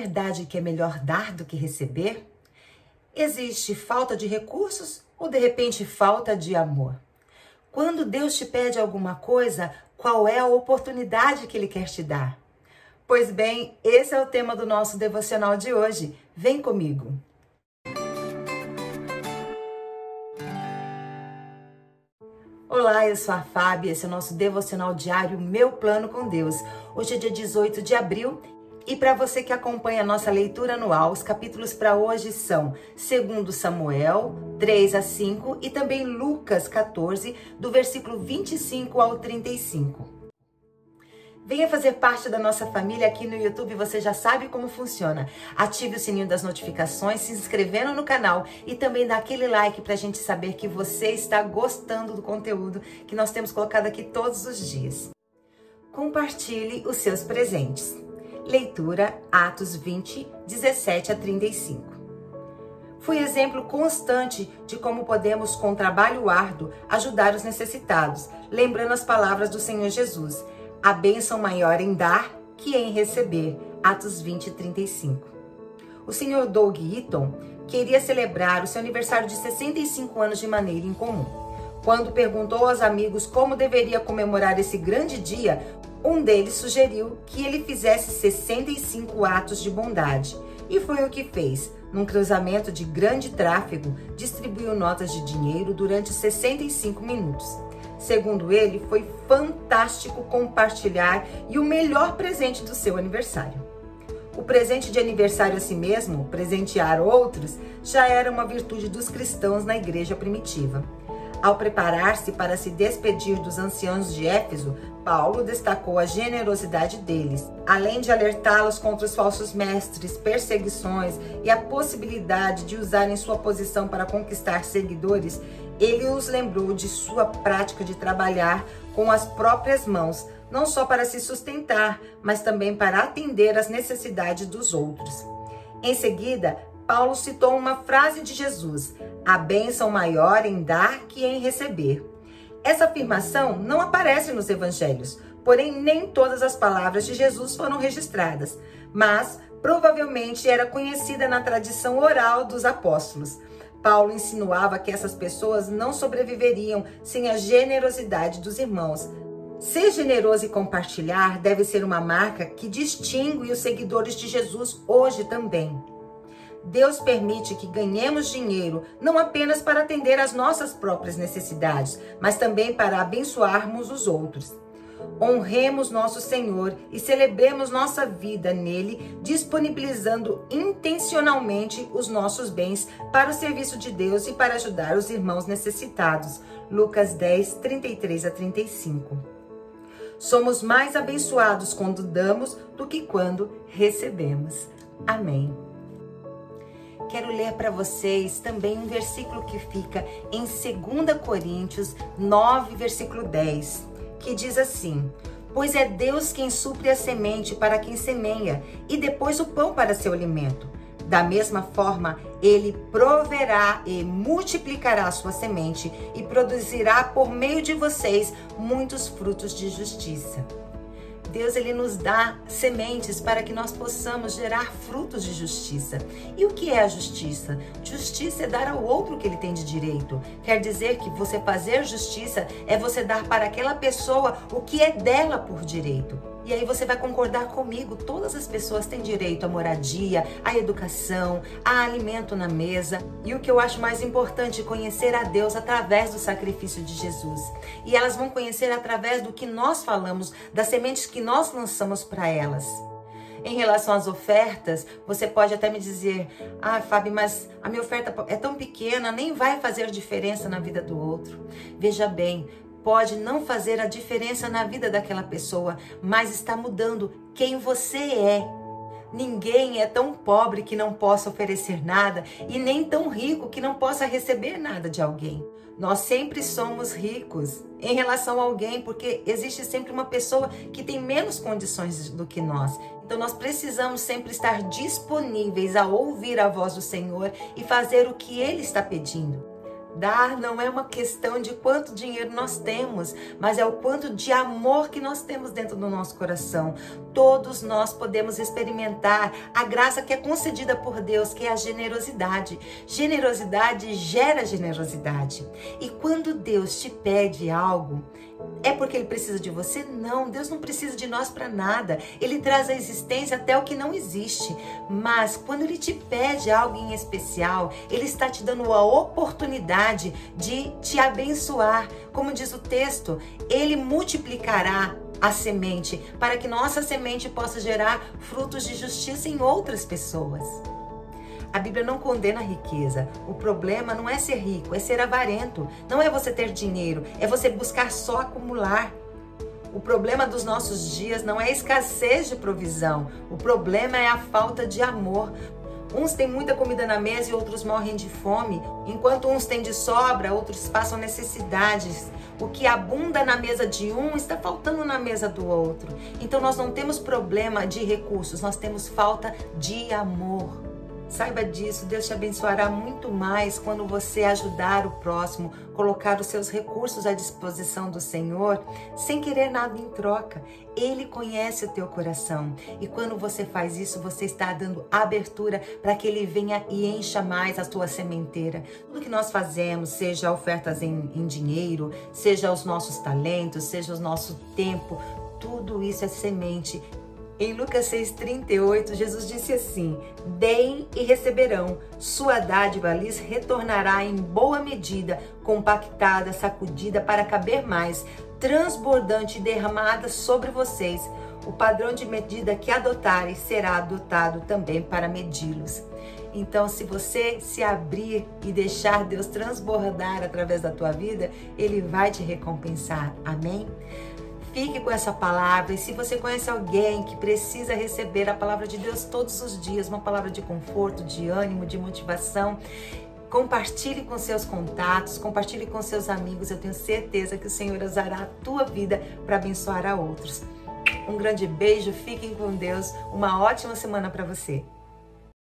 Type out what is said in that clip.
verdade que é melhor dar do que receber? Existe falta de recursos ou, de repente, falta de amor? Quando Deus te pede alguma coisa, qual é a oportunidade que Ele quer te dar? Pois bem, esse é o tema do nosso devocional de hoje. Vem comigo! Olá, eu sou a Fábia, esse é o nosso devocional diário Meu Plano com Deus. Hoje é dia 18 de abril e para você que acompanha a nossa leitura anual, os capítulos para hoje são 2 Samuel 3-5 e também Lucas 14, do versículo 25 ao 35. Venha fazer parte da nossa família aqui no YouTube, você já sabe como funciona. Ative o sininho das notificações, se inscrevendo no canal e também dá aquele like para a gente saber que você está gostando do conteúdo que nós temos colocado aqui todos os dias. Compartilhe os seus presentes. Leitura Atos 20, 17 a 35. Foi exemplo constante de como podemos, com trabalho árduo, ajudar os necessitados, lembrando as palavras do Senhor Jesus. A bênção maior em dar que em receber. Atos 20, 35. O senhor Doug Eaton queria celebrar o seu aniversário de 65 anos de maneira incomum. Quando perguntou aos amigos como deveria comemorar esse grande dia, um deles sugeriu que ele fizesse 65 atos de bondade. E foi o que fez. Num cruzamento de grande tráfego, distribuiu notas de dinheiro durante 65 minutos. Segundo ele, foi fantástico compartilhar e o melhor presente do seu aniversário. O presente de aniversário a si mesmo, presentear outros, já era uma virtude dos cristãos na igreja primitiva. Ao preparar-se para se despedir dos anciãos de Éfeso, Paulo destacou a generosidade deles, além de alertá-los contra os falsos mestres, perseguições e a possibilidade de usarem sua posição para conquistar seguidores. Ele os lembrou de sua prática de trabalhar com as próprias mãos, não só para se sustentar, mas também para atender às necessidades dos outros. Em seguida, Paulo citou uma frase de Jesus: a bênção maior em dar que em receber. Essa afirmação não aparece nos evangelhos, porém nem todas as palavras de Jesus foram registradas, mas provavelmente era conhecida na tradição oral dos apóstolos. Paulo insinuava que essas pessoas não sobreviveriam sem a generosidade dos irmãos. Ser generoso e compartilhar deve ser uma marca que distingue os seguidores de Jesus hoje também. Deus permite que ganhemos dinheiro não apenas para atender às nossas próprias necessidades, mas também para abençoarmos os outros. Honremos nosso Senhor e celebremos nossa vida nele, disponibilizando intencionalmente os nossos bens para o serviço de Deus e para ajudar os irmãos necessitados. Lucas 10, 33 a 35. Somos mais abençoados quando damos do que quando recebemos. Amém. Quero ler para vocês também um versículo que fica em 2 Coríntios 9, versículo 10. Que diz assim: pois é Deus quem supre a semente para quem semeia, e depois o pão para seu alimento. Da mesma forma, ele proverá e multiplicará a sua semente, e produzirá por meio de vocês muitos frutos de justiça. Deus, ele nos dá sementes para que nós possamos gerar frutos de justiça. E o que é a justiça? Justiça é dar ao outro o que ele tem de direito. Quer dizer que você fazer justiça é você dar para aquela pessoa o que é dela por direito. E aí você vai concordar comigo, todas as pessoas têm direito à moradia, à educação, a alimento na mesa. E o que eu acho mais importante é conhecer a Deus através do sacrifício de Jesus. E elas vão conhecer através do que nós falamos, das sementes que nós lançamos para elas. Em relação às ofertas, você pode até me dizer: ah, Fábio, mas a minha oferta é tão pequena, nem vai fazer diferença na vida do outro. Veja bem, pode não fazer a diferença na vida daquela pessoa, mas está mudando quem você é. Ninguém é tão pobre que não possa oferecer nada e nem tão rico que não possa receber nada de alguém. Nós sempre somos ricos em relação a alguém, porque existe sempre uma pessoa que tem menos condições do que nós. Então nós precisamos sempre estar disponíveis a ouvir a voz do Senhor e fazer o que Ele está pedindo. Dar não é uma questão de quanto dinheiro nós temos, mas é o quanto de amor que nós temos dentro do nosso coração. Todos nós podemos experimentar a graça que é concedida por Deus, que é a generosidade. Generosidade gera generosidade. E quando Deus te pede algo, é porque Ele precisa de você? Não, Deus não precisa de nós para nada. Ele traz à existência até o que não existe. Mas quando Ele te pede algo em especial, Ele está te dando a oportunidade de te abençoar. Como diz o texto, Ele multiplicará a semente para que nossa semente possa gerar frutos de justiça em outras pessoas. A Bíblia não condena a riqueza. O problema não é ser rico, é ser avarento. Não é você ter dinheiro, é você buscar só acumular. O problema dos nossos dias não é a escassez de provisão. O problema é a falta de amor. Uns têm muita comida na mesa e outros morrem de fome. Enquanto uns têm de sobra, outros passam necessidades. O que abunda na mesa de um está faltando na mesa do outro. Então nós não temos problema de recursos, nós temos falta de amor. Saiba disso, Deus te abençoará muito mais quando você ajudar o próximo, colocar os seus recursos à disposição do Senhor, sem querer nada em troca. Ele conhece o teu coração e quando você faz isso, você está dando abertura para que Ele venha e encha mais a tua sementeira. Tudo que nós fazemos, seja ofertas em dinheiro, seja os nossos talentos, seja o nosso tempo, tudo isso é semente. Em Lucas 6,38, Jesus disse assim: "Deem e receberão, sua dádiva lhes retornará em boa medida, compactada, sacudida para caber mais, transbordante e derramada sobre vocês. O padrão de medida que adotarem será adotado também para medi-los." Então, se você se abrir e deixar Deus transbordar através da tua vida, Ele vai te recompensar. Amém? Fique com essa palavra e se você conhece alguém que precisa receber a palavra de Deus todos os dias, uma palavra de conforto, de ânimo, de motivação, compartilhe com seus contatos, compartilhe com seus amigos. Eu tenho certeza que o Senhor usará a tua vida para abençoar a outros. Um grande beijo, fiquem com Deus, uma ótima semana para você.